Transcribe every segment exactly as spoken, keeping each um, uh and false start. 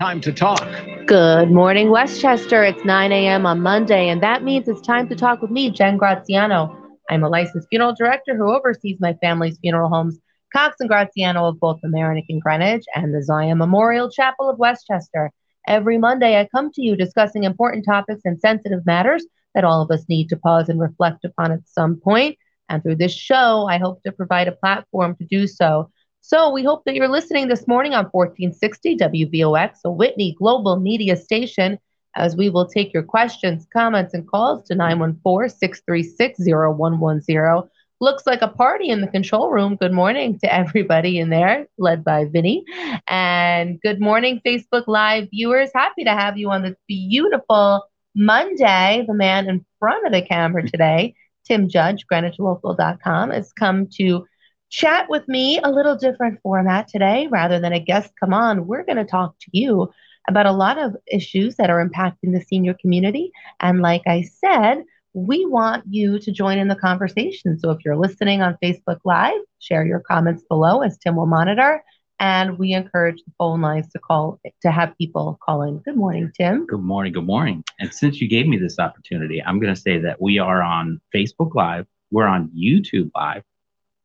Time to talk. Good morning, Westchester. It's nine a.m. on Monday, and that means it's time to talk with me, Jen Graziano. I'm a licensed funeral director who oversees my family's funeral homes, Cox and Graziano of both Mamaroneck and Greenwich, and the Zion Memorial Chapel of Westchester. Every Monday, I come to you discussing important topics and sensitive matters that all of us need to pause and reflect upon at some point. And through this show, I hope to provide a platform to do so. So we hope that you're listening this morning on fourteen sixty W B O X, a Whitney Global Media station, as we will take your questions, comments, and calls to nine one four, six three six, zero one one zero. Looks like a party in the control room. Good morning to everybody in there, led by Vinnie. And good morning, Facebook Live viewers. Happy to have you on this beautiful Monday. The man in front of the camera today, Tim Judge, Greenwich Local dot com, has come to chat with me, a little different format today. Rather than a guest come on, we're going to talk to you about a lot of issues that are impacting the senior community. And like I said, we want you to join in the conversation. So if you're listening on Facebook Live, share your comments below as Tim will monitor. And we encourage the phone lines to call, to have people call in. Good morning, Tim. Good morning. Good morning. And since you gave me this opportunity, I'm going to say that we are on Facebook Live. We're on YouTube Live.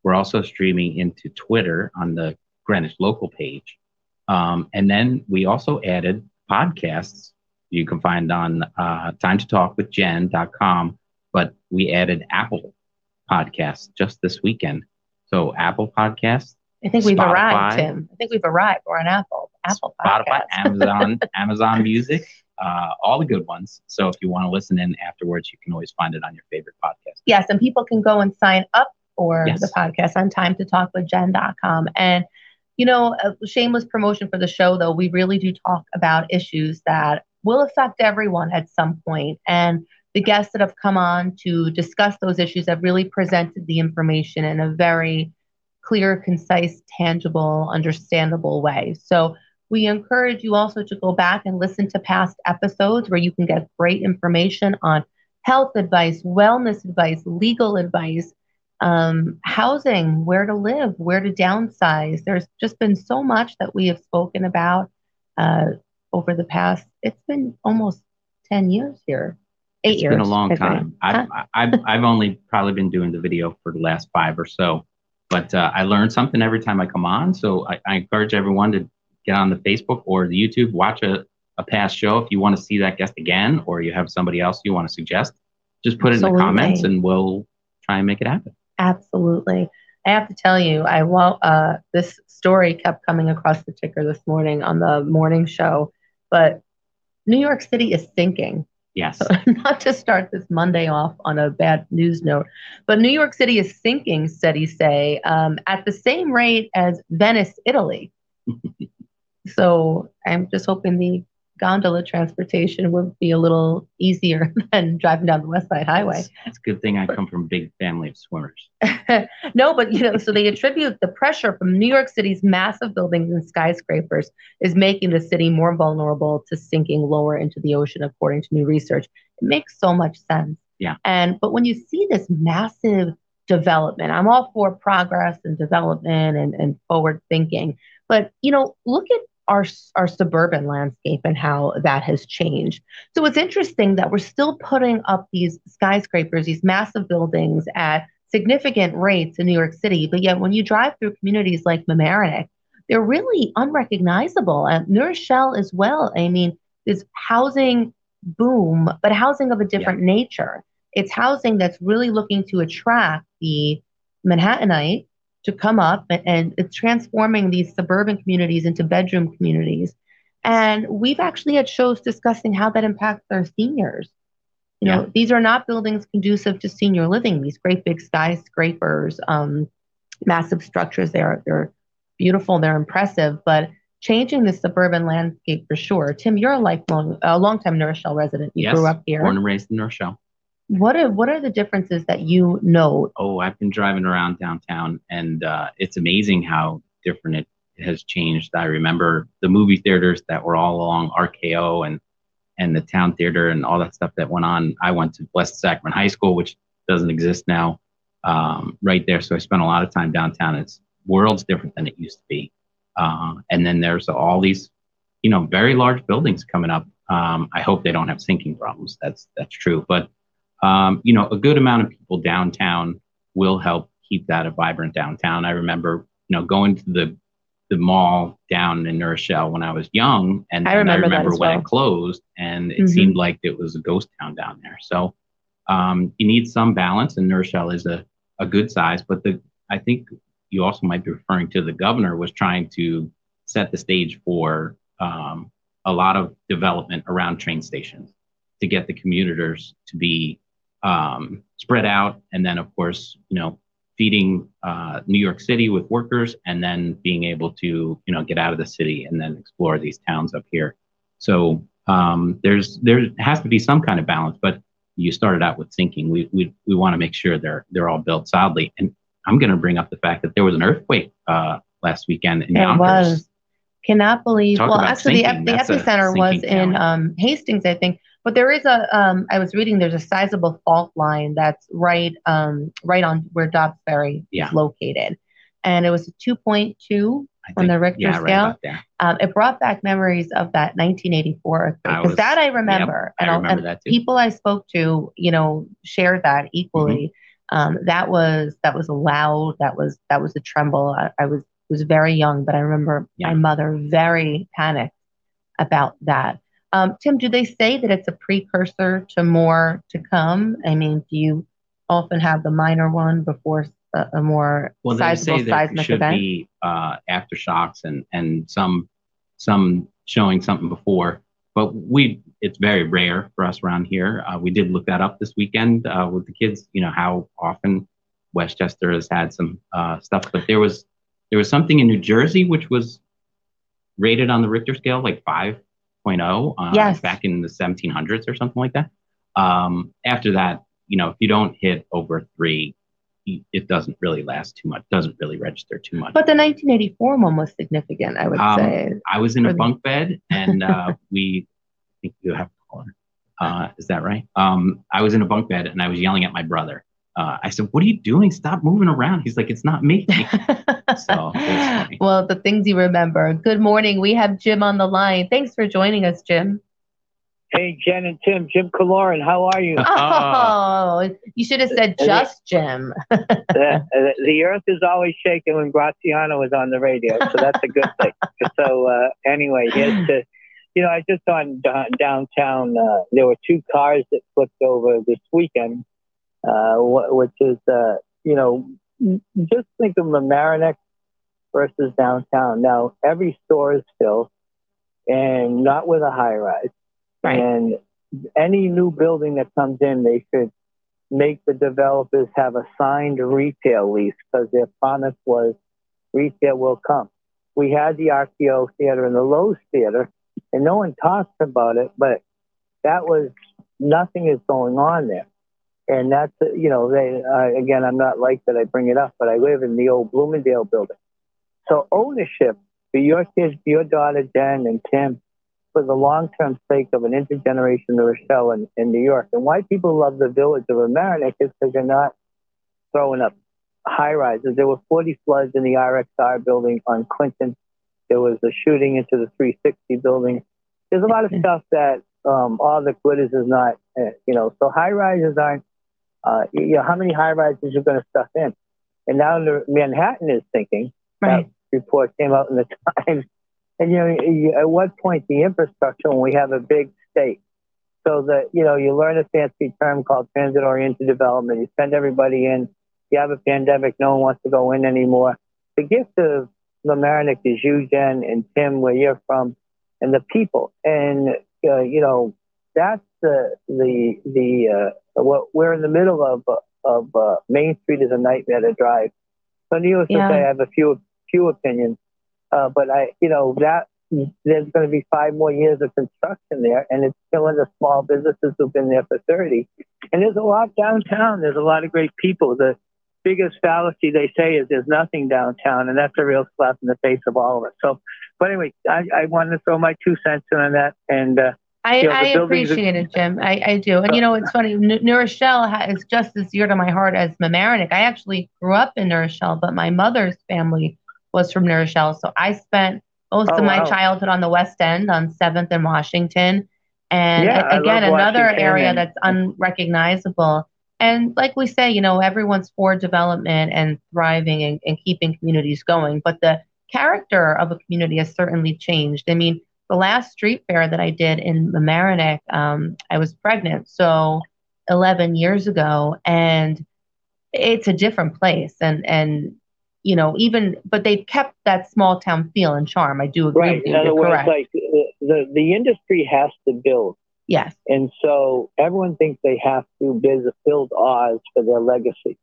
We're also streaming into Twitter on the Greenwich Local page. Um, and then we also added podcasts you can find on uh, Time To Talk With Jen dot com. But we added Apple Podcasts just this weekend. So Apple Podcasts. I think we've Spotify, arrived, Tim. I think we've arrived. We're on Apple. Apple Podcasts. Spotify, Amazon, Amazon Music. Uh, all the good ones. So if you want to listen in afterwards, you can always find it on your favorite podcast. Yes, and people can go and sign up or yes. the podcast on Time To Talk With Jen dot com. And, you know, a shameless promotion for the show, though, we really do talk about issues that will affect everyone at some point. And the guests that have come on to discuss those issues have really presented the information in a very clear, concise, tangible, understandable way. So we encourage you also to go back and listen to past episodes where you can get great information on health advice, wellness advice, legal advice, um housing, where to live, where to downsize. There's just been so much that we have spoken about uh over the past, it's been almost ten years here, eight it's years. It's been a long I time. I've, huh? I've, I've only probably been doing the video for the last five or so, but uh, I learn something every time I come on. So I, I encourage everyone to get on the Facebook or the YouTube, watch a, a past show. If you want to see that guest again, or you have somebody else you want to suggest, just put Absolutely. It in the comments and we'll try and make it happen. Absolutely. I have to tell you, I won't, uh, this story kept coming across the ticker this morning on the morning show, but New York City is sinking. Yes. So, not to start this Monday off on a bad news note, but New York City is sinking, studies say, um, at the same rate as Venice, Italy. So I'm just hoping the gondola transportation would be a little easier than driving down the West Side Highway. It's, it's a good thing I come from a big family of swimmers. No, but you know, so they attribute the pressure from New York City's massive buildings and skyscrapers is making the city more vulnerable to sinking lower into the ocean, according to new research. It makes so much sense. Yeah. And but when you see this massive development, I'm all for progress and development and, and forward thinking. But you know, look at our our suburban landscape and how that has changed. So it's interesting that we're still putting up these skyscrapers, these massive buildings at significant rates in New York City. But yet when you drive through communities like Mamaroneck, they're really unrecognizable. And New Rochelle as well. I mean, this housing boom, but housing of a different yeah. nature. It's housing that's really looking to attract the Manhattanite to come up, and, and it's transforming these suburban communities into bedroom communities. And we've actually had shows discussing how that impacts our seniors. You yeah. know, these are not buildings conducive to senior living, these great big skyscrapers, um, massive structures. They're, they're beautiful, they're impressive, but changing the suburban landscape for sure. Tim, you're a lifelong, a long-time New Rochelle resident. You yes, grew up here. Born and raised in New Rochelle. What are what are the differences that you know? Oh, I've been driving around downtown, and uh, it's amazing how different it has changed. I remember the movie theaters that were all along R K O and and the town theater and all that stuff that went on. I went to West Sacramento High School, which doesn't exist now, um, right there. So I spent a lot of time downtown. It's worlds different than it used to be. Uh, and then there's all these you know, very large buildings coming up. Um, I hope they don't have sinking problems. That's, that's true. But, um, you know, a good amount of people downtown will help keep that a vibrant downtown. I remember, you know, going to the, the mall down in New Rochelle when I was young. And I remember, and I remember when well. it closed, and it mm-hmm. seemed like it was a ghost town down there. So um, you need some balance, and New Rochelle is a, a good size. But the, I think you also might be referring to the governor was trying to set the stage for um, a lot of development around train stations to get the commuters to be um, spread out. And then, of course, you know, feeding uh, New York City with workers, and then being able to, you know, get out of the city and then explore these towns up here. So um, there's there has to be some kind of balance. But you started out with sinking. We we we want to make sure they're they're all built solidly. And I'm going to bring up the fact that there was an earthquake uh, last weekend in Yonkers. It was. Cannot believe. Talk well, actually, sinking. the the That's epicenter was town. in um, Hastings, I think. But there is a, um, I was reading, there's a sizable fault line that's right um, right on where Dobbs Ferry yeah. is located. And it was a two point two on the Richter yeah, scale. Right um, it brought back memories of that nineteen eighty-four earthquake. Because that I remember. Yep, and I remember and that too. People I spoke to, you know, shared that equally. Mm-hmm. Um, that was that was loud. That was that was a tremble. I, I was, was very young, but I remember yeah. my mother very panicked about that. Um, Tim, do they say that it's a precursor to more to come? I mean, do you often have the minor one before a, a more well, sizable seismic event? Well, they say there should event? be uh, aftershocks and, and some some showing something before. But we it's very rare for us around here. Uh, we did look that up this weekend uh, with the kids, you know, how often Westchester has had some uh, stuff. But there was, there was something in New Jersey which was rated on the Richter scale like five. Uh, yes. Back in the seventeen hundreds or something like that. Um, after that, you know, if you don't hit over three, it doesn't really last too much, doesn't really register too much. But the nineteen eighty-four one was significant, I would um, say. I was in a bunk bed, and uh, we, I think you have to call her. Uh, is that right? Um, I was in a bunk bed, and I was yelling at my brother. Uh, I said, "What are you doing? Stop moving around." He's like, "It's not me." So, well, the things you remember. Good morning. We have Jim on the line. Thanks for joining us, Jim. Hey, Jen and Tim. Jim Killoran. How are you? Oh, oh. You should have said the, just the, Jim. the, the earth is always shaking when Graziano is on the radio, so that's a good thing. So uh, anyway, yes, to, you know, I just saw in downtown, uh, there were two cars that flipped over this weekend. Uh, which is, uh, you know, just think of Mamaroneck versus downtown. Now, every store is filled and not with a high rise. Right. And any new building that comes in, they should make the developers have a signed retail lease, because their promise was retail will come. We had the R K O Theater and the Lowe's Theater, and no one talks about it, but that was, nothing is going on there. And that's, you know, they, uh, again, I'm not like that I bring it up, but I live in the old Bloomingdale building. So ownership for your kids, for your daughter, Jen and Tim, for the long-term sake of an intergeneration in Rochelle and in New York. And why people love the village of Mamaroneck is because you're not throwing up high-rises. There were forty floods in the R X R building on Clinton. There was a shooting into the three sixty building. There's a lot of stuff that um, all the good is is not, uh, you know, so high-rises aren't, Uh, you know, how many high-rises you're going to stuff in? And now the, Manhattan is thinking. Right. That report came out in the Times. And you know, you, at what point the infrastructure when we have a big state? So that you know, you learn a fancy term called transit-oriented development. You send everybody in. You have a pandemic. No one wants to go in anymore. The gift of Mamaroneck is you, Jen, and Tim, where you're from, and the people. And uh, you know, that's the the the. Uh, What we're in the middle of of uh, Main Street is a nightmare to drive. So needless yeah. to say, I have a few few opinions, uh, but I you know that there's going to be five more years of construction there, and it's killing the small businesses who've been there for thirty. And there's a lot downtown. There's a lot of great people. The biggest fallacy they say is there's nothing downtown, and that's a real slap in the face of all of us. So, but anyway, I, I wanted to throw my two cents in on that and. Uh, I, you know, I appreciate are- it, Jim. I, I do. And, you know, it's funny. New Rochelle is just as dear to my heart as Mamaroneck. I actually grew up in New Rochelle, but my mother's family was from New Rochelle. So I spent most oh, of my wow. childhood on the West End on seventh and Washington. And yeah, again, another Washington area and- that's unrecognizable. And like we say, you know, everyone's for development and thriving and, and keeping communities going. But the character of a community has certainly changed. I mean, the last street fair that I did in Mamaroneck, um, I was pregnant. So eleven years ago, and it's a different place. And, and, you know, even, but they've kept that small town feel and charm. I do agree right. with you. In other words, correct. Like the, the industry has to build. Yes. And so everyone thinks they have to build Oz for their legacy.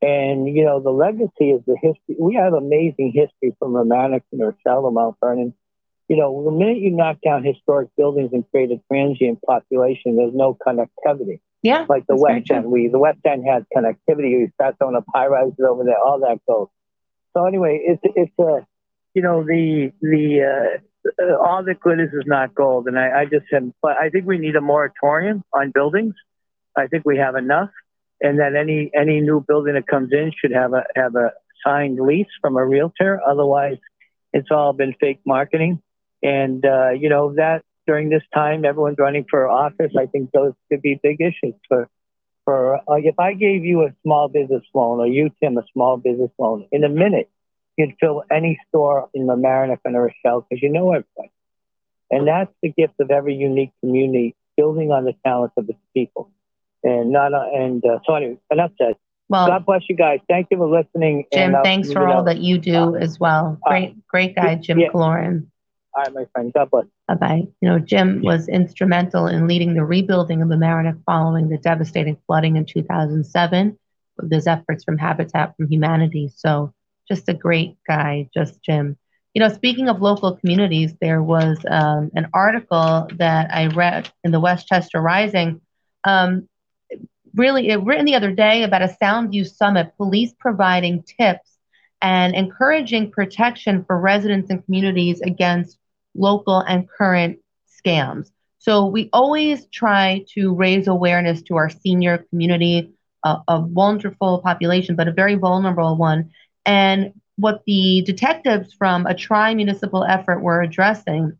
And, you know, the legacy is the history. We have amazing history from Romantic and Rochelle and Mount Vernon. You know, the minute you knock down historic buildings and create a transient population, there's no connectivity. Yeah. Like the West End. We, the West End has connectivity. We start throwing up high rises over there, all that goes. So anyway, it's, it's a, uh, you know, the, the, uh, all that glitters is not gold. And I, I just said, but I think we need a moratorium on buildings. I think we have enough. And that any, any new building that comes in should have a, have a signed lease from a realtor. Otherwise it's all been fake marketing. And, uh, you know, that during this time, everyone's running for office. I think those could be big issues for, for, uh, if I gave you a small business loan or you, Tim, a small business loan in a minute, you'd fill any store in Mamaroneck and Rochelle because you know everybody. And that's the gift of every unique community, building on the talents of its people. And not, uh, and uh, so anyway, enough said. Well, God bless you guys. Thank you for listening. Jim, and, uh, thanks for know, all that you do uh, as well. Great, uh, great guy, Jim yeah. Killoran. All right, my friend. God bless. Bye-bye. You know, Jim yeah. was instrumental in leading the rebuilding of Mamaroneck following the devastating flooding in two thousand seven with his efforts from Habitat for Humanity. So, just a great guy, just Jim. You know, speaking of local communities, there was um, an article that I read in the Westchester Rising, um, really it written the other day about a Soundview summit, police providing tips and encouraging protection for residents and communities against local and current scams. So we always try to raise awareness to our senior community, uh, a wonderful population, but a very vulnerable one. And what the detectives from a tri-municipal effort were addressing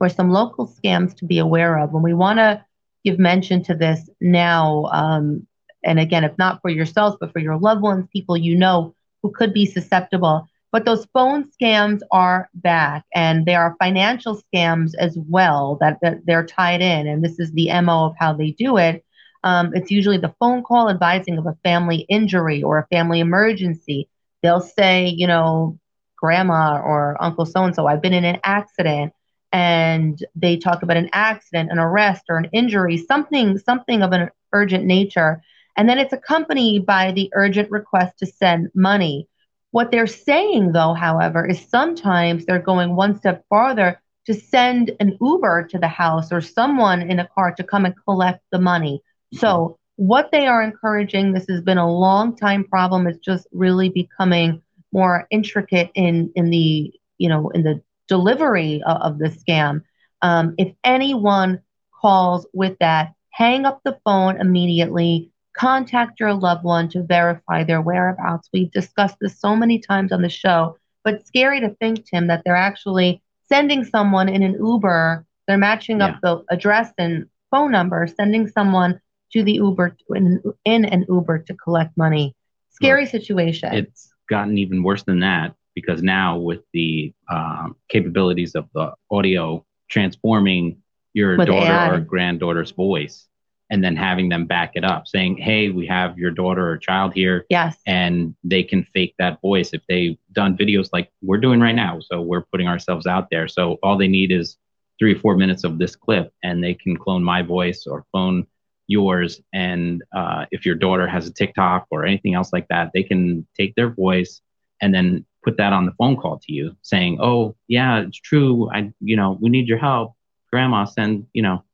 were some local scams to be aware of. And we want to give mention to this now. Um, and again, if not for yourselves, but for your loved ones, people you know who could be susceptible. But those phone scams are back, and there are financial scams as well that, that they're tied in. And this is the M O of how they do it. Um, it's usually the phone call advising of a family injury or a family emergency. They'll say, you know, grandma or uncle so-and-so, I've been in an accident, and they talk about an accident, an arrest or an injury, something, something of an urgent nature. And then it's accompanied by the urgent request to send money. What they're saying, though, however, is sometimes they're going one step farther to send an Uber to the house or someone in a car to come and collect the money. So what they are encouraging, this has been a long time problem. It's just really becoming more intricate in, in the, you know, in the delivery of, of the scam. Um, if anyone calls with that, hang up the phone immediately, contact your loved one to verify their whereabouts. We've discussed this so many times on the show, but scary to think, Tim, that they're actually sending someone in an Uber. They're matching yeah. up the address and phone number, sending someone to the Uber, in, in an Uber to collect money. Scary well, situation. It's gotten even worse than that, because now with the uh, capabilities of the audio transforming your with daughter A I or granddaughter's voice and then having them back it up saying, hey, we have your daughter or child here. Yes. And they can fake that voice if they've done videos like we're doing right now. So we're putting ourselves out there. So all they need is three or four minutes of this clip and they can clone my voice or clone yours. And uh, if your daughter has a TikTok or anything else like that, they can take their voice and then put that on the phone call to you saying, oh, yeah, it's true. I, you know, we need your help. Grandma, send, you know,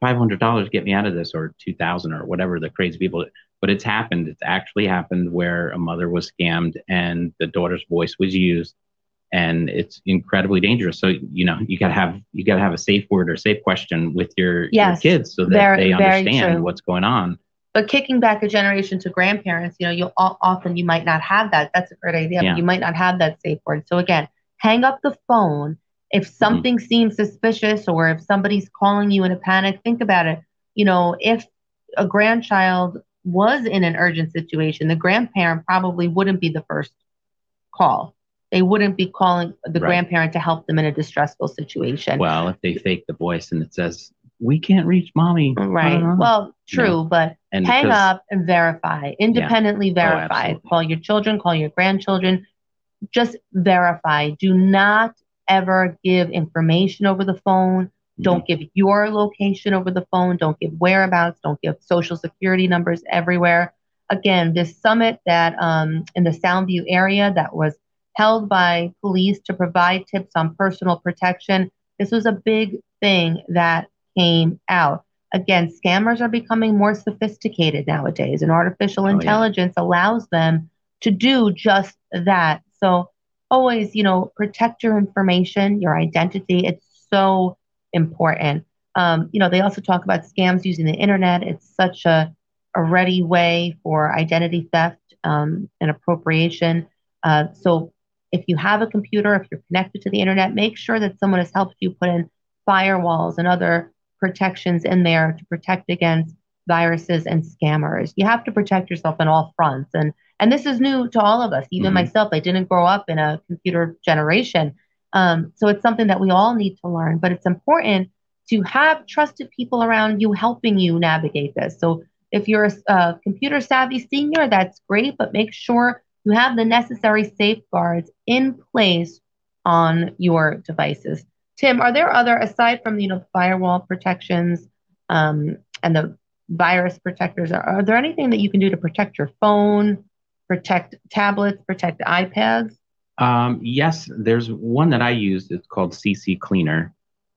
five hundred dollars, get me out of this, or two thousand or whatever the crazy people. But it's happened. It's actually happened where a mother was scammed and the daughter's voice was used. And it's incredibly dangerous. So, you know, you got to have you got to have a safe word or safe question with your, yes, your kids so that very, they understand what's going on. But kicking back a generation to grandparents, you know, you'll often you might not have that. That's a great idea. Yeah. But you might not have that safe word. So, again, hang up the phone If something mm-hmm. seems suspicious, or if somebody's calling you in a panic, think about it. You know, if a grandchild was in an urgent situation, the grandparent probably wouldn't be the first call. They wouldn't be calling the right. grandparent to help them in a distressful situation. Well, if they fake the voice and it says, we can't reach mommy. Right. Well, true, yeah. but and hang because, up and verify, independently yeah. verify. Oh, call your children, call your grandchildren. Just verify. Do not ever give information over the phone. Don't give your location over the phone. Don't give whereabouts. Don't give social security numbers everywhere. Again, this summit that um, in the Soundview area that was held by police to provide tips on personal protection, this was a big thing that came out. Again, scammers are becoming more sophisticated nowadays, and artificial oh, intelligence yeah. allows them to do just that. So always, you know, protect your information, your identity. It's so important. Um, you know, they also talk about scams using the internet. It's such a, a ready way for identity theft um, and appropriation. Uh, so if you have a computer, if you're connected to the internet, make sure that someone has helped you put in firewalls and other protections in there to protect against viruses and scammers. You have to protect yourself on all fronts. And, and this is new to all of us, even mm-hmm. myself. I didn't grow up in a computer generation. Um, so it's something that we all need to learn, but it's important to have trusted people around you helping you navigate this. So if you're a, a computer savvy senior, that's great, but make sure you have the necessary safeguards in place on your devices. Tim, are there other, aside from, you know, firewall protections um, and the virus protectors, are, are there anything that you can do to protect your phone, protect tablets, protect iPads? Um, yes, there's one that I used. It's called C C Cleaner,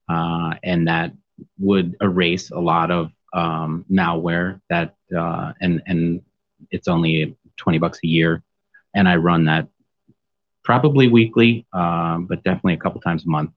uh, and that would erase a lot of um, malware. That uh, and and it's only twenty bucks a year, and I run that probably weekly, um, but definitely a couple times a month,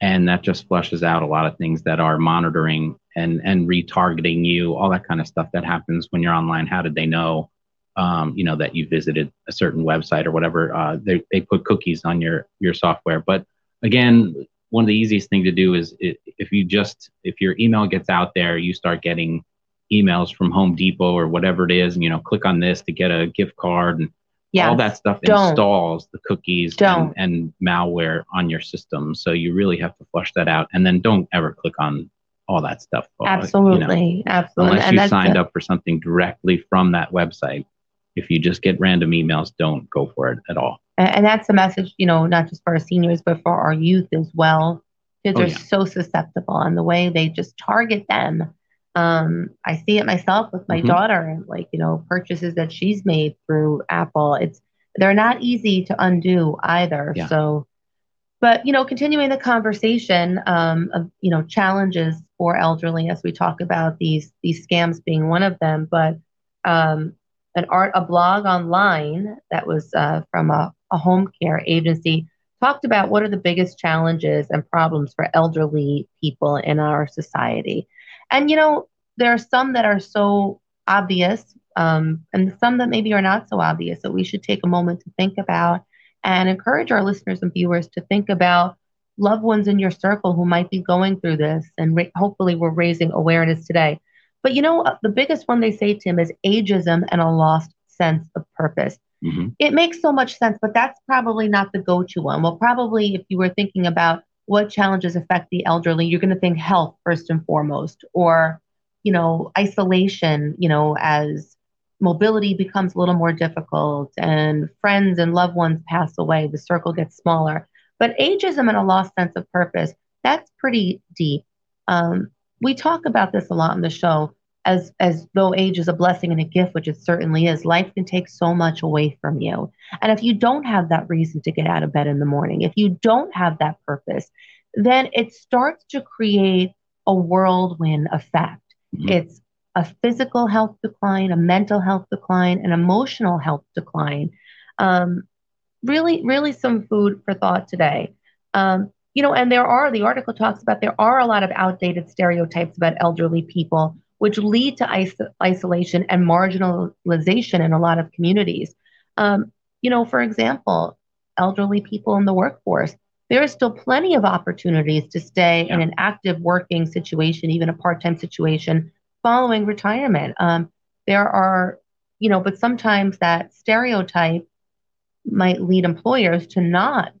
and that just flushes out a lot of things that are monitoring and and retargeting you, all that kind of stuff that happens when you're online. How did they know? Um, you know, that you visited a certain website or whatever, uh, they, they put cookies on your, your software. But again, one of the easiest thing to do is if you just, if your email gets out there, you start getting emails from Home Depot or whatever it is, and, you know, click on this to get a gift card and yes. all that stuff Don't. installs the cookies and, and malware on your system. So you really have to flush that out, and then don't ever click on all that stuff. Absolutely. You know, absolutely. Unless you and signed up for something directly from that website. If you just get random emails, don't go for it at all. And that's a message, you know, not just for our seniors, but for our youth as well. Kids oh, are yeah. so susceptible, and the way they just target them. Um, I see it myself with my mm-hmm. daughter, like, you know, purchases that she's made through Apple. It's they're not easy to undo either. Yeah. So, but, you know, continuing the conversation um, of, you know, challenges for elderly as we talk about these, these scams being one of them, but, um, an art, a blog online that was uh, from a, a home care agency talked about what are the biggest challenges and problems for elderly people in our society. And, you know, there are some that are so obvious um, and some that maybe are not so obvious that we should take a moment to think about, and encourage our listeners and viewers to think about loved ones in your circle who might be going through this. And ra- hopefully we're raising awareness today. But, you know, the biggest one they say, Tim, is ageism and a lost sense of purpose. Mm-hmm. It makes so much sense, but that's probably not the go-to one. Well, probably if you were thinking about what challenges affect the elderly, you're going to think health first and foremost, or, you know, isolation, you know, as mobility becomes a little more difficult and friends and loved ones pass away, the circle gets smaller. But ageism and a lost sense of purpose, that's pretty deep. Um, We talk about this a lot on the show as, as though age is a blessing and a gift, which it certainly is. Life can take so much away from you. And if you don't have that reason to get out of bed in the morning, if you don't have that purpose, then it starts to create a whirlwind effect. Mm-hmm. It's a physical health decline, a mental health decline, an emotional health decline. Um, really, really some food for thought today. Um, You know, and there are, the article talks about, there are a lot of outdated stereotypes about elderly people, which lead to is- isolation and marginalization in a lot of communities. Um, you know, for example, elderly people in the workforce, there is still plenty of opportunities to stay yeah. in an active working situation, even a part-time situation following retirement. Um, there are, you know, but sometimes that stereotype might lead employers to not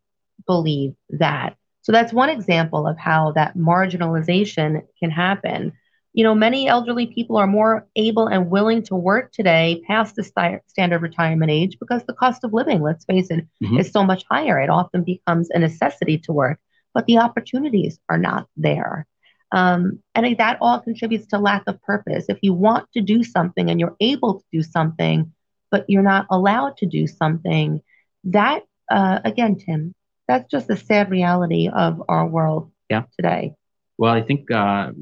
believe that. So that's one example of how that marginalization can happen. You know, many elderly people are more able and willing to work today past the st- standard retirement age because the cost of living, let's face it, mm-hmm. is so much higher. It often becomes a necessity to work, but the opportunities are not there. Um, and that all contributes to lack of purpose. If you want to do something and you're able to do something, but you're not allowed to do something, that, uh, again, Tim, that's just the sad reality of our world yeah. today. Well, I think uh,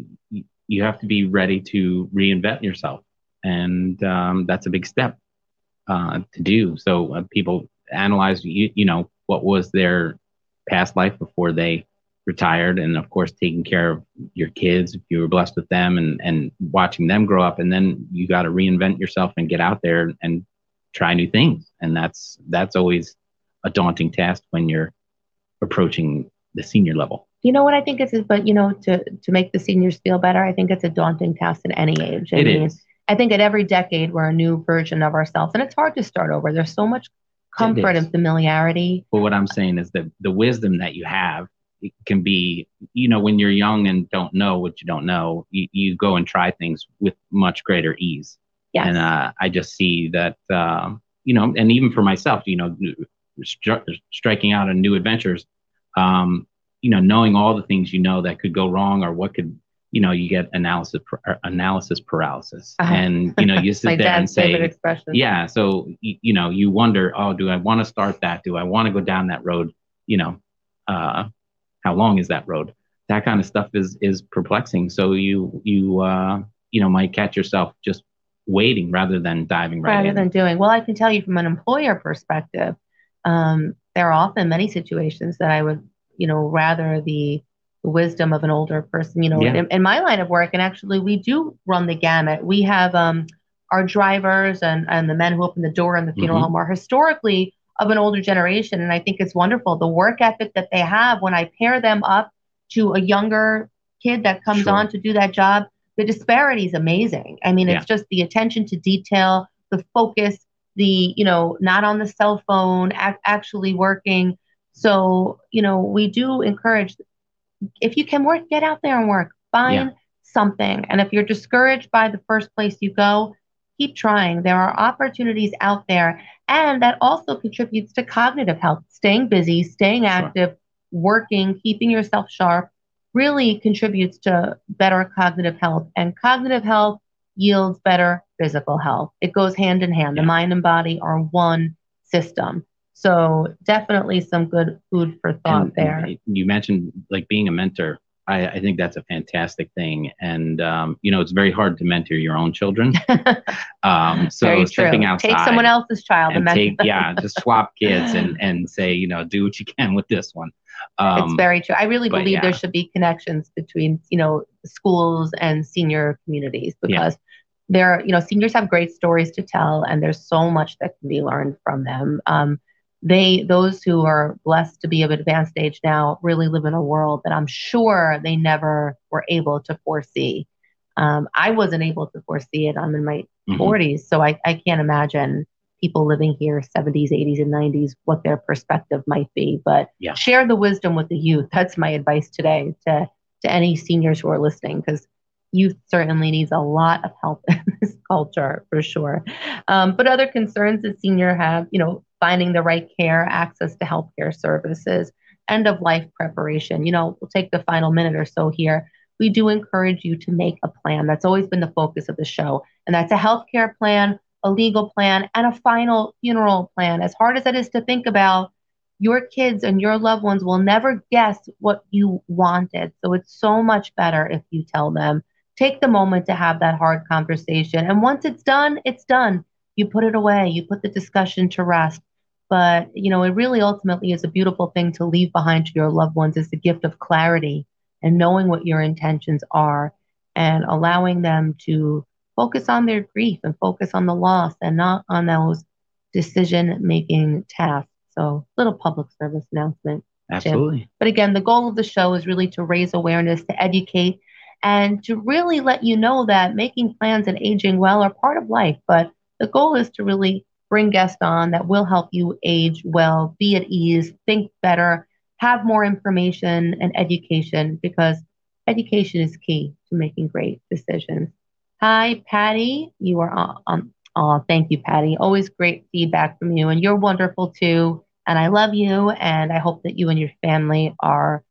you have to be ready to reinvent yourself. And um, that's a big step uh, to do. So uh, people analyze, you, you know, what was their past life before they retired. And of course, taking care of your kids, if you were blessed with them, and, and watching them grow up. And then you got to reinvent yourself and get out there and try new things. And that's, that's always a daunting task when you're approaching the senior level. You know what I think it's, but you know, to, to make the seniors feel better, I think it's a daunting task at any age. I it mean, is. I think at every decade, we're a new version of ourselves, and it's hard to start over. There's so much comfort and familiarity. But what I'm saying is that the wisdom that you have, it can be, you know, when you're young and don't know what you don't know, you, you go and try things with much greater ease. Yes. And uh, I just see that, um, you know, and even for myself, you know, stri- striking out on new adventures, um, you know, knowing all the things you know that could go wrong or what could, you know, you get analysis par- analysis paralysis. Uh-huh. And, you know, you sit there and say, yeah, so, you, you know, you wonder, oh, do I want to start that? Do I want to go down that road? You know, uh, how long is that road? That kind of stuff is, is perplexing. So you, you, uh, you know, might catch yourself just waiting rather than diving right rather in. Rather than doing. Well, I can tell you from an employer perspective, um, there are often many situations that I would, you know, rather the wisdom of an older person, you know, yeah. in, in my line of work. And actually we do run the gamut. We have, um, our drivers and, and the men who open the door in the funeral mm-hmm. home are historically of an older generation. And I think it's wonderful, the work ethic that they have. When I pair them up to a younger kid that comes sure. on to do that job, the disparity is amazing. I mean, yeah. it's just the attention to detail, the focus, the, you know, not on the cell phone, ac- actually working. So, you know, we do encourage, if you can work, get out there and work, find yeah. something. And if you're discouraged by the first place you go, keep trying. There are opportunities out there. And that also contributes to cognitive health. Staying busy, staying active, sure. working, keeping yourself sharp really contributes to better cognitive health. And cognitive health yields better physical health. It goes hand in hand. Yeah. The mind and body are one system. So definitely some good food for thought and, there. And you mentioned like being a mentor. I, I think that's a fantastic thing. And, um, you know, it's very hard to mentor your own children. Um, so very stepping true. Outside. Take someone else's child and, and mentor take, yeah, just swap kids and, and say, you know, do what you can with this one. Um, it's very true. I really but, believe yeah. there should be connections between, you know, schools and senior communities because yeah. they're, you know, seniors have great stories to tell and there's so much that can be learned from them. Um, They, those who are blessed to be of advanced age now really live in a world that I'm sure they never were able to foresee. Um, I wasn't able to foresee it. I'm in my mm-hmm. forties. So I, I can't imagine people living here, seventies, eighties, and nineties, what their perspective might be. But yeah. share the wisdom with the youth. That's my advice today to, to any seniors who are listening, because youth certainly needs a lot of help in this culture, for sure. Um, but other concerns that senior have, you know, finding the right care, access to healthcare services, end of life preparation. You know, we'll take the final minute or so here. We do encourage you to make a plan. That's always been the focus of the show. And that's a healthcare plan, a legal plan, and a final funeral plan. As hard as that is to think about, your kids and your loved ones will never guess what you wanted. So it's so much better if you tell them. Take the moment to have that hard conversation. And once it's done, it's done. You put it away. You put the discussion to rest. But, you know, it really ultimately is a beautiful thing to leave behind to your loved ones is the gift of clarity and knowing what your intentions are and allowing them to focus on their grief and focus on the loss and not on those decision-making tasks. So little public service announcement. Absolutely. Jim. But again, the goal of the show is really to raise awareness, to educate, and to really let you know that making plans and aging well are part of life. But the goal is to really bring guests on that will help you age well, be at ease, think better, have more information and education, because education is key to making great decisions. Hi, Patty. You are on. Um, oh, thank you, Patty. Always great feedback from you. And you're wonderful, too. And I love you. And I hope that you and your family are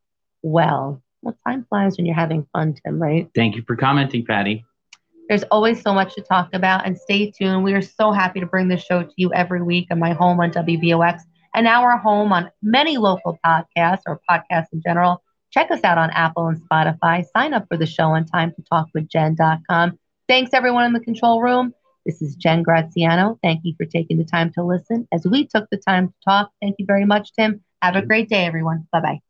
well. Well, time flies when you're having fun, Tim, right? Thank you for commenting, Patty. There's always so much to talk about. And stay tuned. We are so happy to bring this show to you every week on my home on W B O X and our home on many local podcasts or podcasts in general. Check us out on Apple and Spotify. Sign up for the show on time to talk with Jen dot com. Thanks, everyone in the control room. This is Jen Graziano. Thank you for taking the time to listen as we took the time to talk. Thank you very much, Tim. Have a great day, everyone. Bye-bye.